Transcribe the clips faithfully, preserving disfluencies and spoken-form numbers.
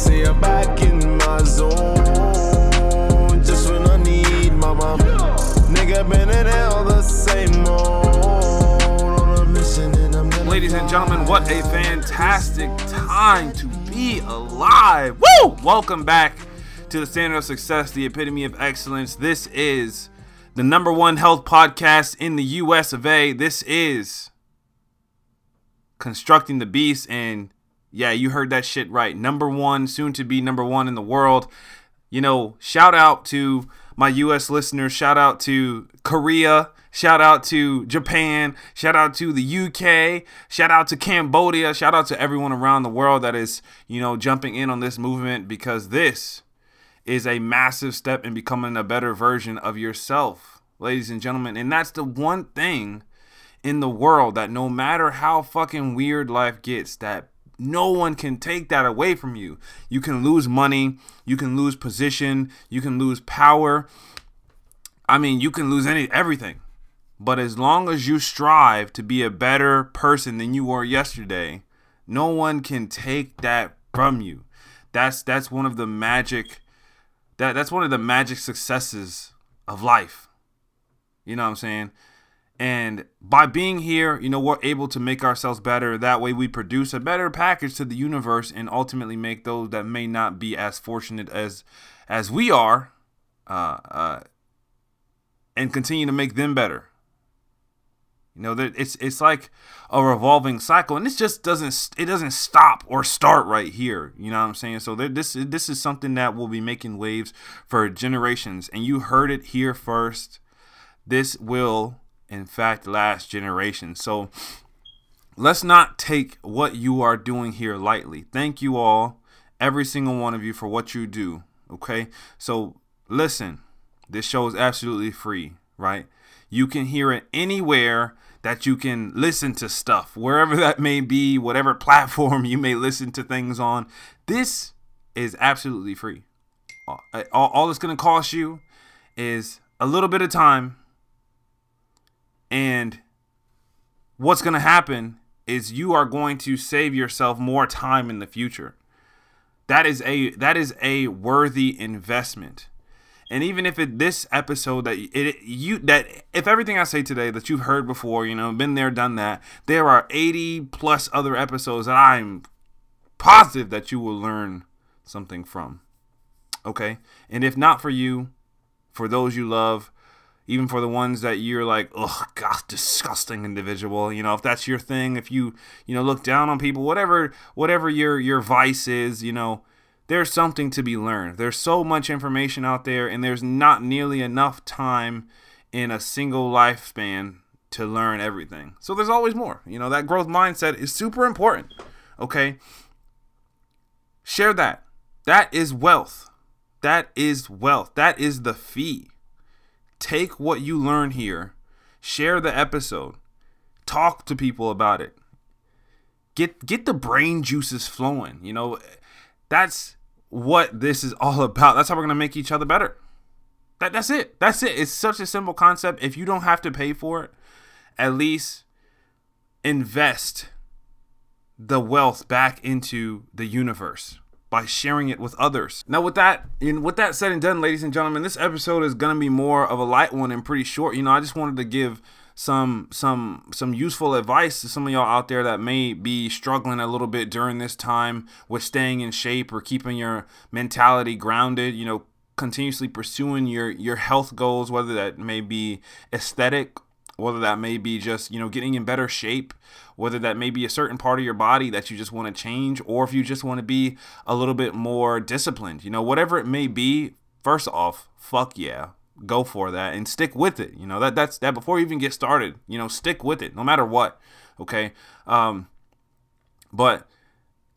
say you're back in my zone, just when I need mama. Nigga been in hell the same old, on a mission and I'm gonna. Ladies and gentlemen, what a fantastic time to be alive. Woo! Welcome back to the Standard of Success, the epitome of excellence. This is the number one health podcast in the U S of A. This is Constructing the Beast, and yeah, you heard that shit right. Number one, soon to be number one in the world. You know, shout out to my U S listeners. Shout out to Korea. Shout out to Japan. Shout out to the U K. Shout out to Cambodia. Shout out to everyone around the world that is, you know, jumping in on this movement, because this is a massive step in becoming a better version of yourself, ladies and gentlemen. And that's the one thing in the world that, no matter how fucking weird life gets, that no one can take that away from you. You can lose money, you can lose position, you can lose power. I mean, you can lose any everything. But as long as you strive to be a better person than you were yesterday, no one can take that from you. That's that's one of the magic That that's one of the magic successes of life. You know what I'm saying? And by being here, you know, we're able to make ourselves better. That way we produce a better package to the universe and ultimately make those that may not be as fortunate as as we are uh, uh, and continue to make them better. You know, it's it's like a revolving cycle, and this just doesn't it doesn't stop or start right here. You know what I'm saying? So this this is something that will be making waves for generations, and you heard it here first. This will, in fact, last generation. So let's not take what you are doing here lightly. Thank you all, every single one of you, for what you do. Okay, so listen, this show is absolutely free, right? You can hear it anywhere that you can listen to stuff, wherever that may be, whatever platform you may listen to things on. This is absolutely free. All, all it's going to cost you is a little bit of time. And what's going to happen is you are going to save yourself more time in the future. That is a that is a worthy investment. And even if it this episode that it you that if everything I say today that you've heard before, you know, been there, done that, there are eighty plus other episodes that I'm positive that you will learn something from. Okay? And if not for you, for those you love, even for the ones that you're like, oh God, disgusting individual. You know, if that's your thing, if you, you know, look down on people, whatever, whatever your your vice is, you know. There's something to be learned. There's so much information out there, and there's not nearly enough time in a single lifespan to learn everything. So there's always more. You know, that growth mindset is super important. Okay? Share that. That is wealth. That is wealth. That is the fee. Take what you learn here. Share the episode. Talk to people about it. Get get the brain juices flowing. You know, that's what this is all about. That's how we're going to make each other better. That that's it. That's it. It's such a simple concept. If you don't have to pay for it, at least invest the wealth back into the universe by sharing it with others. Now, with that, in with that said and done, ladies and gentlemen, this episode is going to be more of a light one and pretty short. You know, I just wanted to give some some some useful advice to some of y'all out there that may be struggling a little bit during this time with staying in shape or keeping your mentality grounded, you know, continuously pursuing your your health goals, whether that may be aesthetic, whether that may be just, you know, getting in better shape, whether that may be a certain part of your body that you just want to change, or if you just want to be a little bit more disciplined, you know, whatever it may be. First off, fuck yeah. Go for that and stick with it. You know, that that's that before you even get started, you know, stick with it no matter what. Okay. Um, but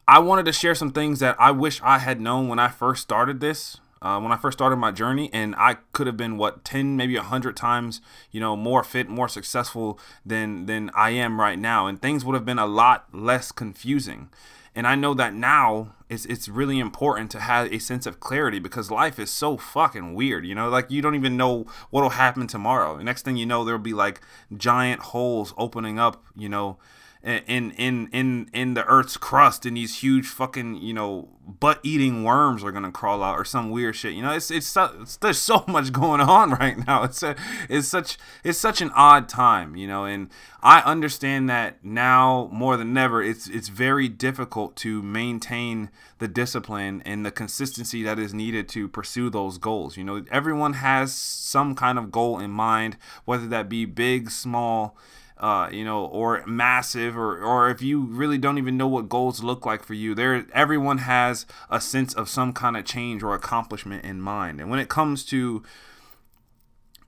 I wanted to share some things that I wish I had known when I first started this, uh, when I first started my journey. And I could have been, what, ten, maybe a hundred times, you know, more fit, more successful than than I am right now. And things would have been a lot less confusing. And I know that now it's it's really important to have a sense of clarity, because life is so fucking weird, you know, like you don't even know what'll happen tomorrow. The next thing you know, there'll be like giant holes opening up, you know, in in in in the Earth's crust, and these huge fucking, you know, butt-eating worms are gonna crawl out or some weird shit. You know, it's it's, it's there's so much going on right now. It's a, it's such it's such an odd time, you know. And I understand that now more than ever, it's it's very difficult to maintain the discipline and the consistency that is needed to pursue those goals. You know, everyone has some kind of goal in mind, whether that be big, small, Uh, you know, or massive, or, or if you really don't even know what goals look like for you, there, everyone has a sense of some kind of change or accomplishment in mind. And when it comes to,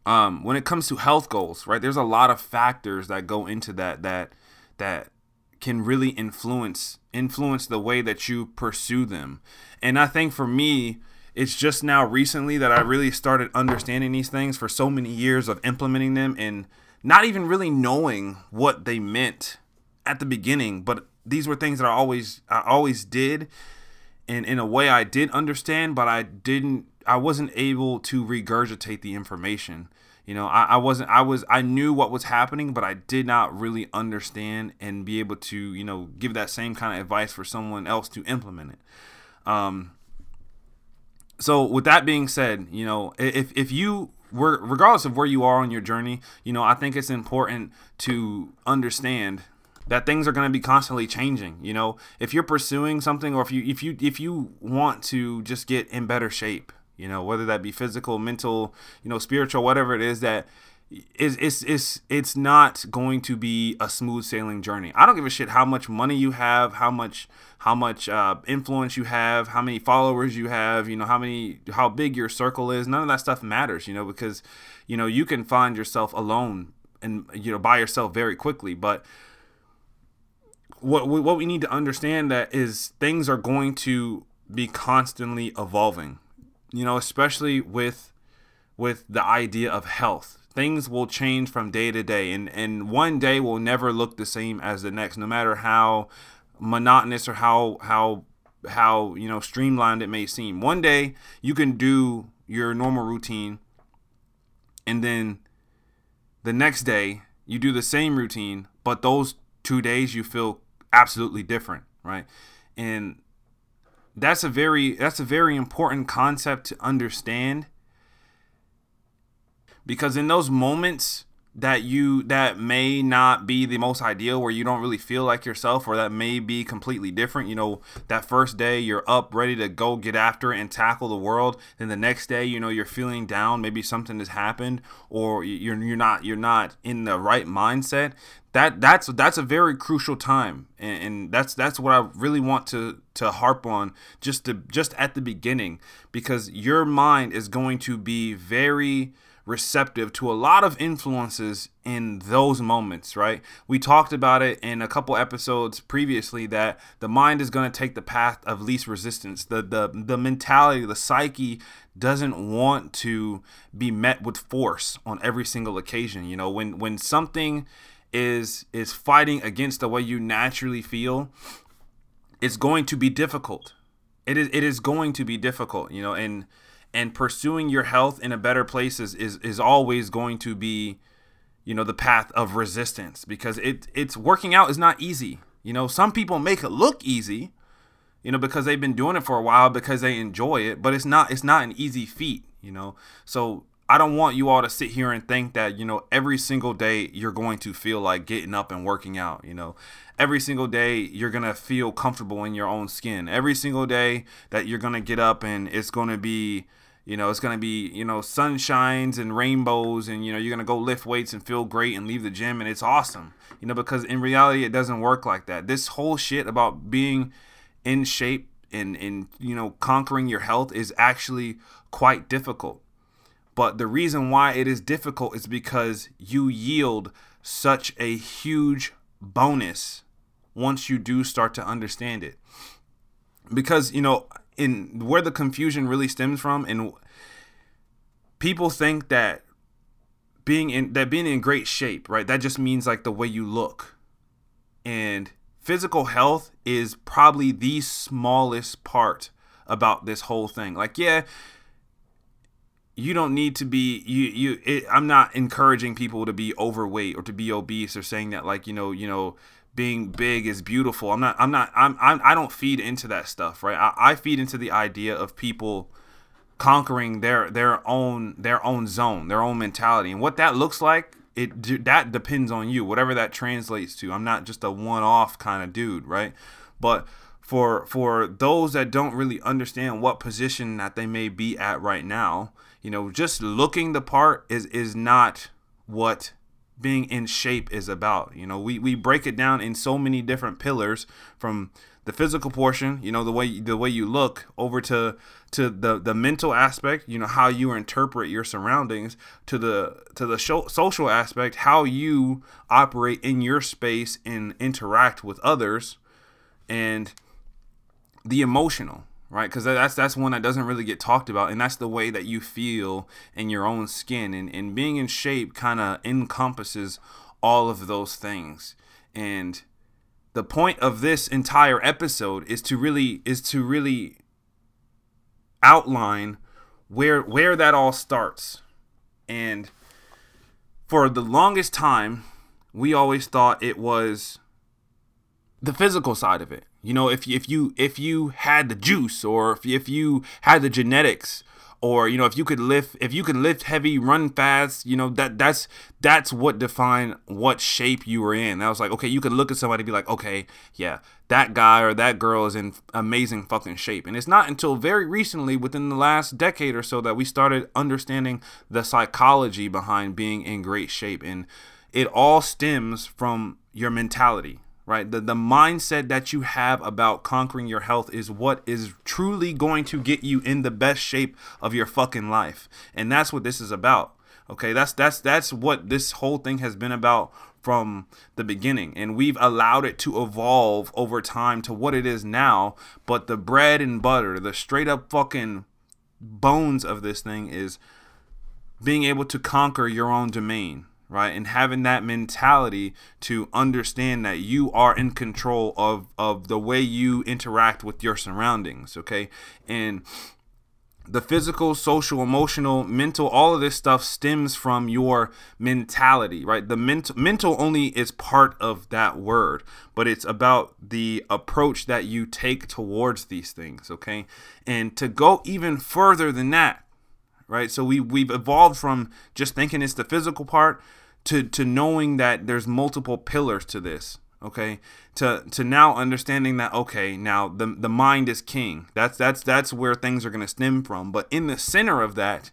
um, when it comes to health goals, right, there's a lot of factors that go into that, that, that can really influence, influence the way that you pursue them. And I think for me, it's just now recently that I really started understanding these things. For so many years of implementing them and not even really knowing what they meant at the beginning, but these were things that I always I always did, and in a way I did understand, but I didn't I wasn't able to regurgitate the information. You know, I, I wasn't I was I knew what was happening, but I did not really understand and be able to, you know, give that same kind of advice for someone else to implement it. Um so with that being said, you know, if if you regardless of where you are on your journey, you know, I think it's important to understand that things are going to be constantly changing. You know, if you're pursuing something, or if you if you if you want to just get in better shape, you know, whether that be physical, mental, you know, spiritual, whatever it is, that is it's it's it's not going to be a smooth sailing journey. I don't give a shit how much money you have, how much how much uh, influence you have, how many followers you have, you know, how many how big your circle is. None of that stuff matters, you know, because, you know, you can find yourself alone and, you know, by yourself very quickly. But what what we need to understand that is things are going to be constantly evolving, you know, especially with with the idea of health. Things will change from day to day, and, and one day will never look the same as the next, no matter how monotonous or how how how you know streamlined it may seem. One day you can do your normal routine, and then the next day you do the same routine, but those two days you feel absolutely different, right? And that's a very that's a very important concept to understand. Because in those moments that you that may not be the most ideal, where you don't really feel like yourself, or that may be completely different, you know, that first day you're up ready to go get after it and tackle the world. Then the next day, you know, you're feeling down. Maybe something has happened, or you're you're not you're not in the right mindset. That that's that's a very crucial time, and, and that's that's what I really want to to harp on just to just at the beginning, because your mind is going to be very receptive to a lot of influences in those moments, right? We talked about it in a couple episodes previously that the mind is going to take the path of least resistance. The the the mentality, the psyche doesn't want to be met with force on every single occasion. You know, when when something is is fighting against the way you naturally feel, it's going to be difficult. It is it is going to be difficult, you know, and And pursuing your health in a better place is, is is always going to be, you know, the path of resistance, because it it's working out is not easy. You know, some people make it look easy, you know, because they've been doing it for a while, because they enjoy it, but it's not it's not an easy feat, you know. So I don't want you all to sit here and think that, you know, every single day you're going to feel like getting up and working out, you know. Every single day you're going to feel comfortable in your own skin. Every single day that you're going to get up and it's going to be You know, it's going to be, you know, sunshines and rainbows, and, you know, you're going to go lift weights and feel great and leave the gym and it's awesome, you know, because in reality, it doesn't work like that. This whole shit about being in shape and, and, you know, conquering your health is actually quite difficult. But the reason why it is difficult is because you yield such a huge bonus once you do start to understand it. Because, you know, in where the confusion really stems from, and people think that being in that being in great shape, right, that just means like the way you look, and physical health is probably the smallest part about this whole thing. Like, yeah, you don't need to be you you it, I'm not encouraging people to be overweight or to be obese, or saying that, like, you know you know being big is beautiful. I'm not, I'm not, I'm, I'm I don't feed into that stuff, right? I, I feed into the idea of people conquering their, their own, their own zone, their own mentality. And what that looks like, it, that depends on you, whatever that translates to. I'm not just a one-off kind of dude, right? But for, for those that don't really understand what position that they may be at right now, you know, just looking the part is, is not what being in shape is about. You know, we, we break it down in so many different pillars, from the physical portion, you know, the way, the way you look, over to, to the, the mental aspect, you know, how you interpret your surroundings, to the, to the show, social aspect, how you operate in your space and interact with others, and the emotional, right? Because that's, that's one that doesn't really get talked about. And that's the way that you feel in your own skin, and, and being in shape kind of encompasses all of those things. And the point of this entire episode is to really, is to really outline where, where that all starts. And for the longest time, we always thought it was the physical side of it. You know, if, if you, if you had the juice, or if, if you had the genetics, or, you know, if you could lift, if you can lift heavy, run fast, you know, that, that's, that's what defined what shape you were in. That was like, okay, you could look at somebody and be like, okay, yeah, that guy or that girl is in amazing fucking shape. And it's not until very recently, within the last decade or so, that we started understanding the psychology behind being in great shape. And it all stems from your mentality. Right? The, the mindset that you have about conquering your health is what is truly going to get you in the best shape of your fucking life. And that's what this is about. Okay. That's, that's, that's what this whole thing has been about from the beginning. And we've allowed it to evolve over time to what it is now. But the bread and butter, the straight up fucking bones of this thing, is being able to conquer your own domain. Right? And having that mentality to understand that you are in control of, of the way you interact with your surroundings. Okay. And the physical, social, emotional, mental, all of this stuff stems from your mentality, right? The mental, mental only is part of that word, but it's about the approach that you take towards these things. Okay. And to go even further than that, right? So we, we've evolved from just thinking it's the physical part to, to knowing that there's multiple pillars to this. Okay. To, to now understanding that, okay, now the, the mind is king. That's, that's, that's where things are going to stem from. But in the center of that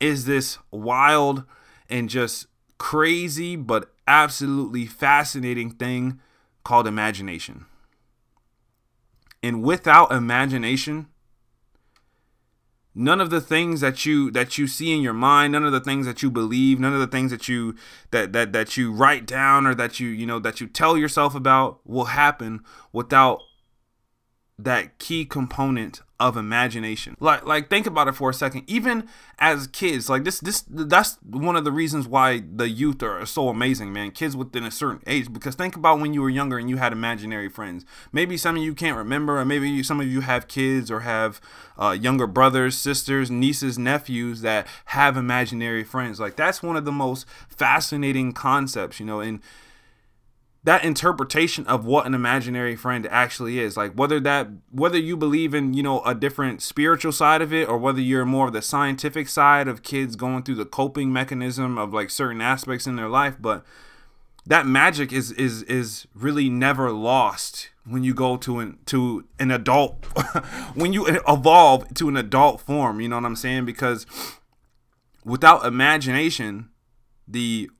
is this wild and just crazy, but absolutely fascinating thing called imagination. And without imagination, none of the things that you that you see in your mind, none of the things that you believe, none of the things that you that that that you write down, or that you you know that you tell yourself about, will happen without that key component of imagination. Like like think about it for a second. Even as kids, like this this that's one of the reasons why the youth are so amazing, man. Kids within a certain age, because think about when you were younger and you had imaginary friends. Maybe some of you can't remember, or maybe you, some of you have kids or have uh, younger brothers, sisters, nieces, nephews that have imaginary friends. Like that's one of the most fascinating concepts, you know. And that interpretation of what an imaginary friend actually is, like whether that, whether you believe in, you know, a different spiritual side of it, or whether you're more of the scientific side of kids going through the coping mechanism of like certain aspects in their life. But that magic is, is, is really never lost when you go to an, to an adult, when you evolve to an adult form, you know what I'm saying? Because without imagination, the,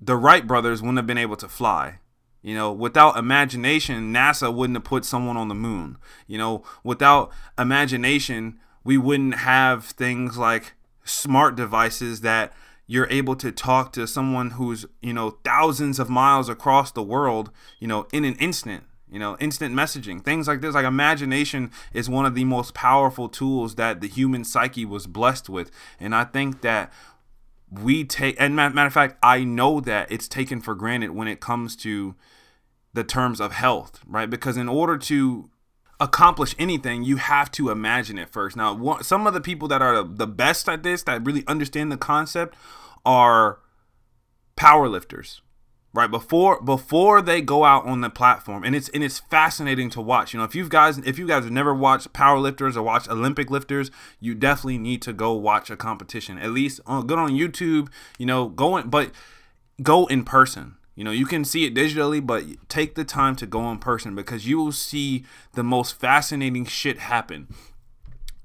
the Wright brothers wouldn't have been able to fly. You know, without imagination, NASA wouldn't have put someone on the moon. You know, without imagination, we wouldn't have things like smart devices that you're able to talk to someone who's, you know, thousands of miles across the world, you know, in an instant, you know, instant messaging, things like this. Like imagination is one of the most powerful tools that the human psyche was blessed with. And I think that we take, and matter of fact, I know that it's taken for granted when it comes to the terms of health, right? Because in order to accomplish anything, you have to imagine it first. Now, some of the people that are the best at this, that really understand the concept, are powerlifters, right before before they go out on the platform. And it's and it's fascinating to watch. You know, if you guys if you guys have never watched power lifters or watched Olympic lifters, you definitely need to go watch a competition. At least on, good on YouTube, you know, go in, but go in person. You know, you can see it digitally, but take the time to go in person, because you will see the most fascinating shit happen.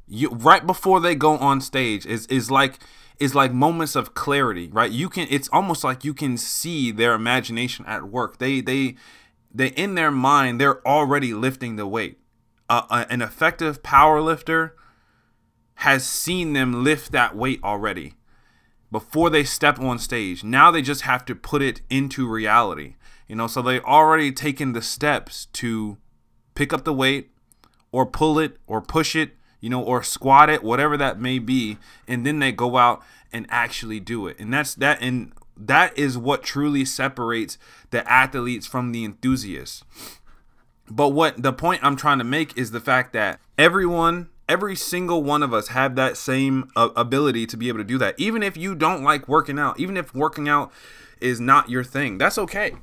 You, right before they go on stage is is like is like moments of clarity, right? You can, it's almost like you can see their imagination at work. They they they in their mind, they're already lifting the weight. Uh, uh, an effective power lifter has seen them lift that weight already before they step on stage. Now they just have to put it into reality. You know, so they already taken the steps to pick up the weight or pull it or push it, you know, or squat it, whatever that may be, and then they go out and actually do it. And that's that, and that is what truly separates the athletes from the enthusiasts. But what the point I'm trying to make is the fact that everyone, every single one of us have that same uh, ability to be able to do that. Even if you don't like working out, even if working out is not your thing, that's okay.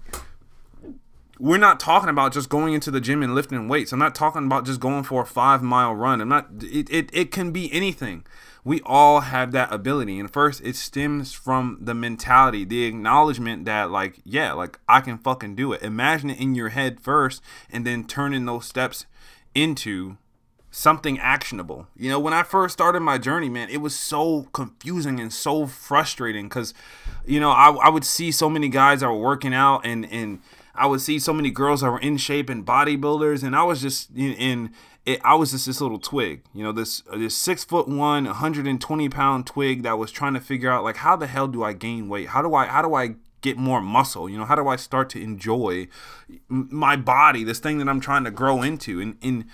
We're not talking about just going into the gym and lifting weights. I'm not talking about just going for a five mile run. I'm not, it, it, it can be anything. We all have that ability. And first, it stems from the mentality, the acknowledgement that, like, yeah, like I can fucking do it. Imagine it in your head first, and then turning those steps into something actionable. You know, when I first started my journey, man, it was so confusing and so frustrating, because, you know, I, I would see so many guys that were working out, and, and, I would see so many girls that were in shape and bodybuilders, and I was just in, in it, I was just this little twig, you know, this this six foot one, one hundred twenty pound twig that was trying to figure out, like, how the hell do I gain weight? How do I how do I get more muscle? You know, how do I start to enjoy my body, this thing that I'm trying to grow into? And and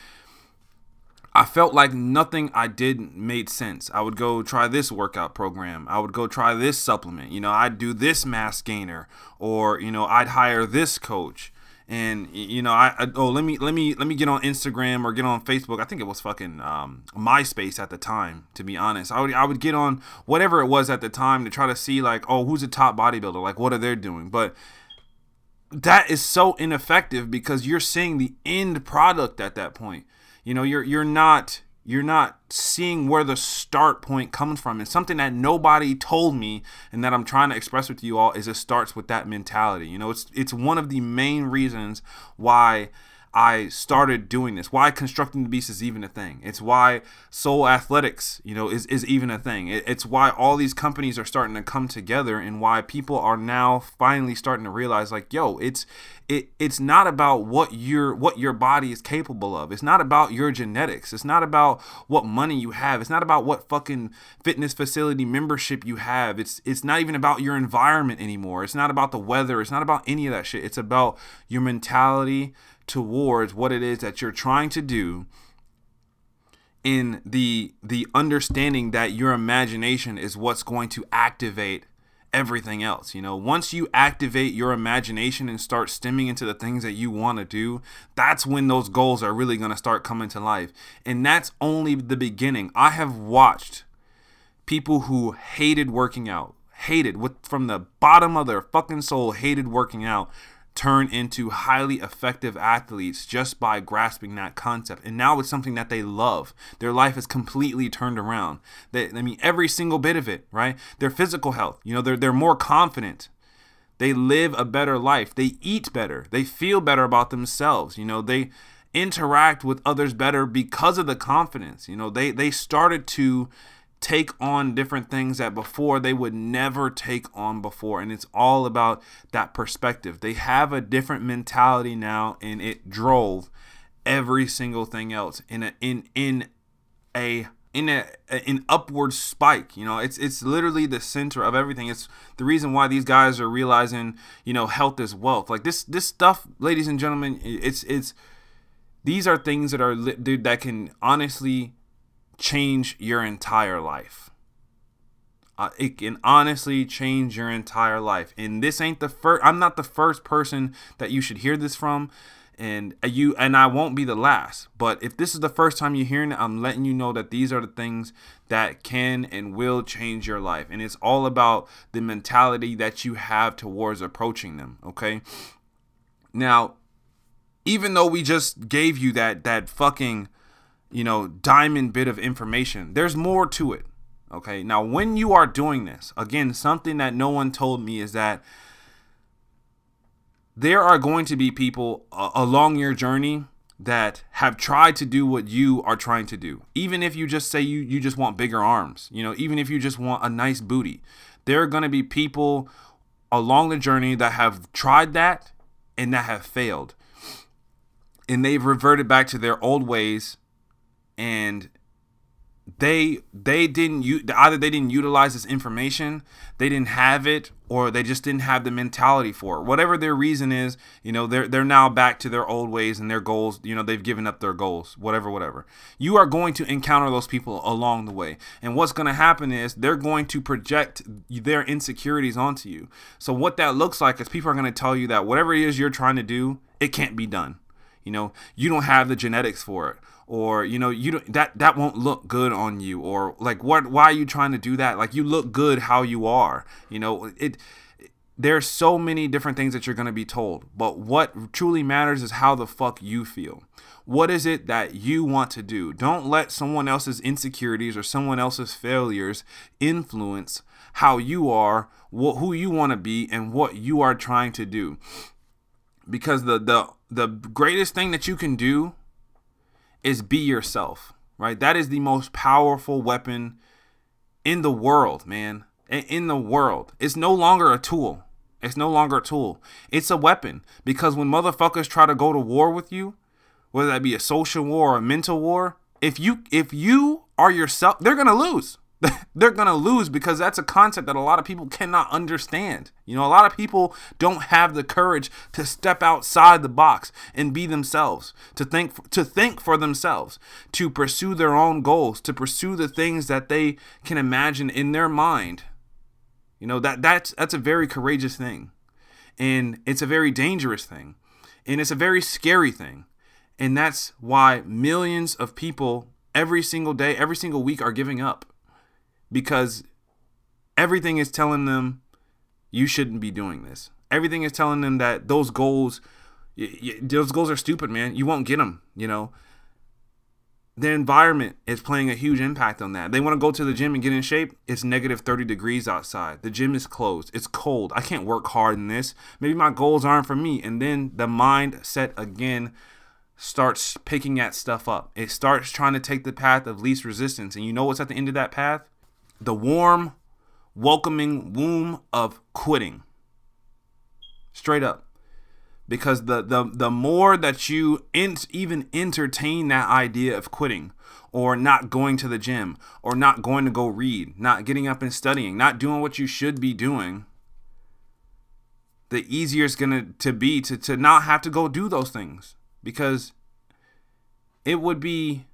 I felt like nothing I did made sense. I would go try this workout program. I would go try this supplement. You know, I'd do this mass gainer, or, you know, I'd hire this coach. And, you know, I, I oh, let me let me let me get on Instagram or get on Facebook. I think it was fucking um, MySpace at the time, to be honest. I would I would get on whatever it was at the time to try to see, like, oh, who's a top bodybuilder? Like, what are they doing? But that is so ineffective, because you're seeing the end product at that point. You know, you're you're not you're not seeing where the start point comes from. And something that nobody told me, and that I'm trying to express with you all, is it starts with that mentality. You know, it's it's one of the main reasons why I started doing this, why Constructing the Beast is even a thing. It's why Soul Athletics, you know, is, is even a thing. It, it's why all these companies are starting to come together, and why people are now finally starting to realize, like, yo, it's it it's not about what your what your body is capable of. It's not about your genetics. It's not about what money you have. It's not about what fucking fitness facility membership you have. It's it's not even about your environment anymore. It's not about the weather. It's not about any of that shit. It's about your mentality towards what it is that you're trying to do, in the the understanding that your imagination is what's going to activate everything else. You know, once you activate your imagination and start stemming into the things that you want to do, that's when those goals are really going to start coming to life. And that's only the beginning. I have watched people who hated working out, hated with from the bottom of their fucking soul, hated working out, turn into highly effective athletes just by grasping that concept. And now it's something that they love. Their life is completely turned around. They, I mean, every single bit of it, right? Their physical health, you know, they're they're more confident. They live a better life. They eat better. They feel better about themselves. You know, they interact with others better because of the confidence. You know, they they started to take on different things that before they would never take on before. And it's all about that perspective. They have a different mentality now, and it drove every single thing else in a in in a in a an upward spike. You know, it's it's literally the center of everything. It's the reason why these guys are realizing, you know, health is wealth. Like this this stuff, ladies and gentlemen, it's it's these are things that are dude that can honestly change your entire life. Uh, it can honestly change your entire life. And this ain't the first, I'm not the first person that you should hear this from. And you and I won't be the last. But if this is the first time you're hearing it, I'm letting you know that these are the things that can and will change your life. And it's all about the mentality that you have towards approaching them. Okay. Now, even though we just gave you that that fucking, you know, diamond bit of information, there's more to it. Okay. Now, when you are doing this, again, something that no one told me is that there are going to be people uh, along your journey that have tried to do what you are trying to do. Even if you just say you, you just want bigger arms, you know, even if you just want a nice booty, there are going to be people along the journey that have tried that and that have failed. And they've reverted back to their old ways, and they they didn't you either they didn't utilize this information, they didn't have it, or they just didn't have the mentality for it. Whatever their reason is, you know, they're they're now back to their old ways and their goals. You know, they've given up their goals, whatever, whatever. You are going to encounter those people along the way. And what's going to happen is they're going to project their insecurities onto you. So what that looks like is people are going to tell you that whatever it is you're trying to do, it can't be done. You know, you don't have the genetics for it. Or, you know, you don't, that that won't look good on you, or like, what, why are you trying to do that? Like, you look good how you are. You know, it, it there's so many different things that you're going to be told. But what truly matters is how the fuck you feel. What is it that you want to do? Don't let someone else's insecurities or someone else's failures influence how you are, what, who you want to be, and what you are trying to do. Because the the the greatest thing that you can do is be yourself, right? That is the most powerful weapon in the world, man. In the world. It's no longer a tool. It's no longer a tool. It's a weapon. Because when motherfuckers try to go to war with you, whether that be a social war or a mental war, if you if you are yourself, they're going to lose. They're going to lose, because that's a concept that a lot of people cannot understand. You know, a lot of people don't have the courage to step outside the box and be themselves, to think, to think for themselves, to pursue their own goals, to pursue the things that they can imagine in their mind. You know, that that's, that's a very courageous thing, and it's a very dangerous thing, and it's a very scary thing. And that's why millions of people every single day, every single week are giving up. Because everything is telling them you shouldn't be doing this. Everything is telling them that those goals, y- y- those goals are stupid, man. You won't get them, you know. Their environment is playing a huge impact on that. They want to go to the gym and get in shape. It's negative thirty degrees outside. The gym is closed. It's cold. I can't work hard in this. Maybe my goals aren't for me. And then the mindset again starts picking at stuff up. It starts trying to take the path of least resistance. And you know what's at the end of that path? The warm, welcoming womb of quitting. Straight up. Because the the the more that you ent- even entertain that idea of quitting, or not going to the gym, or not going to go read, not getting up and studying, not doing what you should be doing, the easier it's going to be to, to not have to go do those things. Because it would be...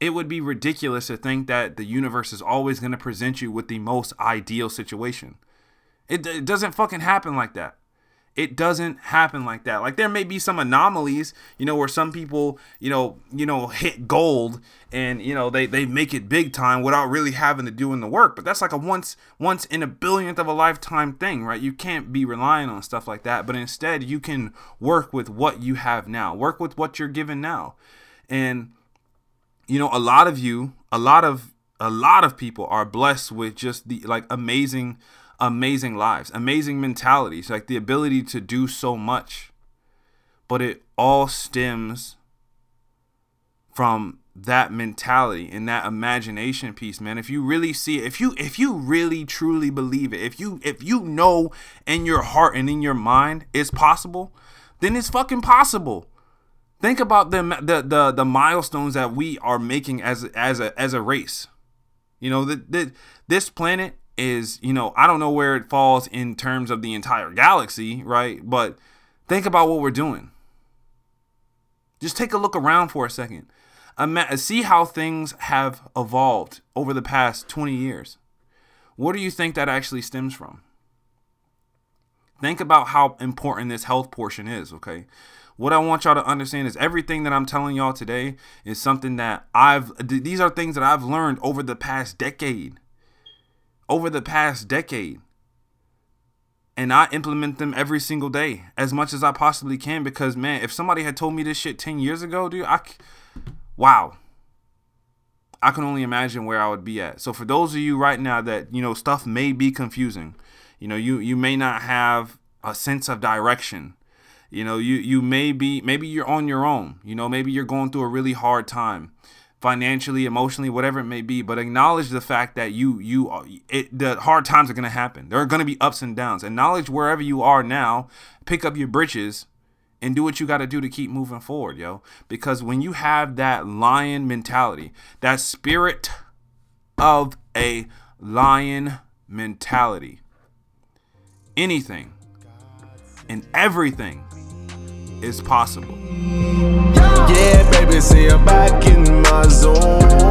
It would be ridiculous to think that the universe is always going to present you with the most ideal situation. It, it doesn't fucking happen like that. It doesn't happen like that. Like, there may be some anomalies, you know, where some people, you know, you know, hit gold and, you know, they, they make it big time without really having to do in the work. But that's like a once, once in a billionth of a lifetime thing, right? You can't be relying on stuff like that. But instead, you can work with what you have now, work with what you're given now. And, you know, a lot of you, a lot of, a lot of people are blessed with just the like amazing, amazing lives, amazing mentalities, like the ability to do so much. But it all stems from that mentality and that imagination piece, man. If you really see it, if you, if you really truly believe it, if you, if you know in your heart and in your mind it's possible, then it's fucking possible. Think about the, the the the milestones that we are making as as a as a race. You know, that that this planet is, you know, I don't know where it falls in terms of the entire galaxy, right? But think about what we're doing. Just take a look around for a second. Ima- see how things have evolved over the past twenty years. What do you think that actually stems from? Think about how important this health portion is, okay? What I want y'all to understand is everything that I'm telling y'all today is something that I've, these are things that I've learned over the past decade, over the past decade. And I implement them every single day as much as I possibly can, because, man, if somebody had told me this shit ten years ago, dude, I, wow. I can only imagine where I would be at. So for those of you right now that, you know, stuff may be confusing, you know, you, you may not have a sense of direction. You know, you, you may be, maybe you're on your own, you know, maybe you're going through a really hard time financially, emotionally, whatever it may be, but acknowledge the fact that you, you, it, the hard times are going to happen. There are going to be ups and downs. Acknowledge wherever you are now, pick up your britches and do what you got to do to keep moving forward, yo. Because when you have that lion mentality, that spirit of a lion mentality, anything and everything is possible. Yeah, baby, say I'm back in my zone.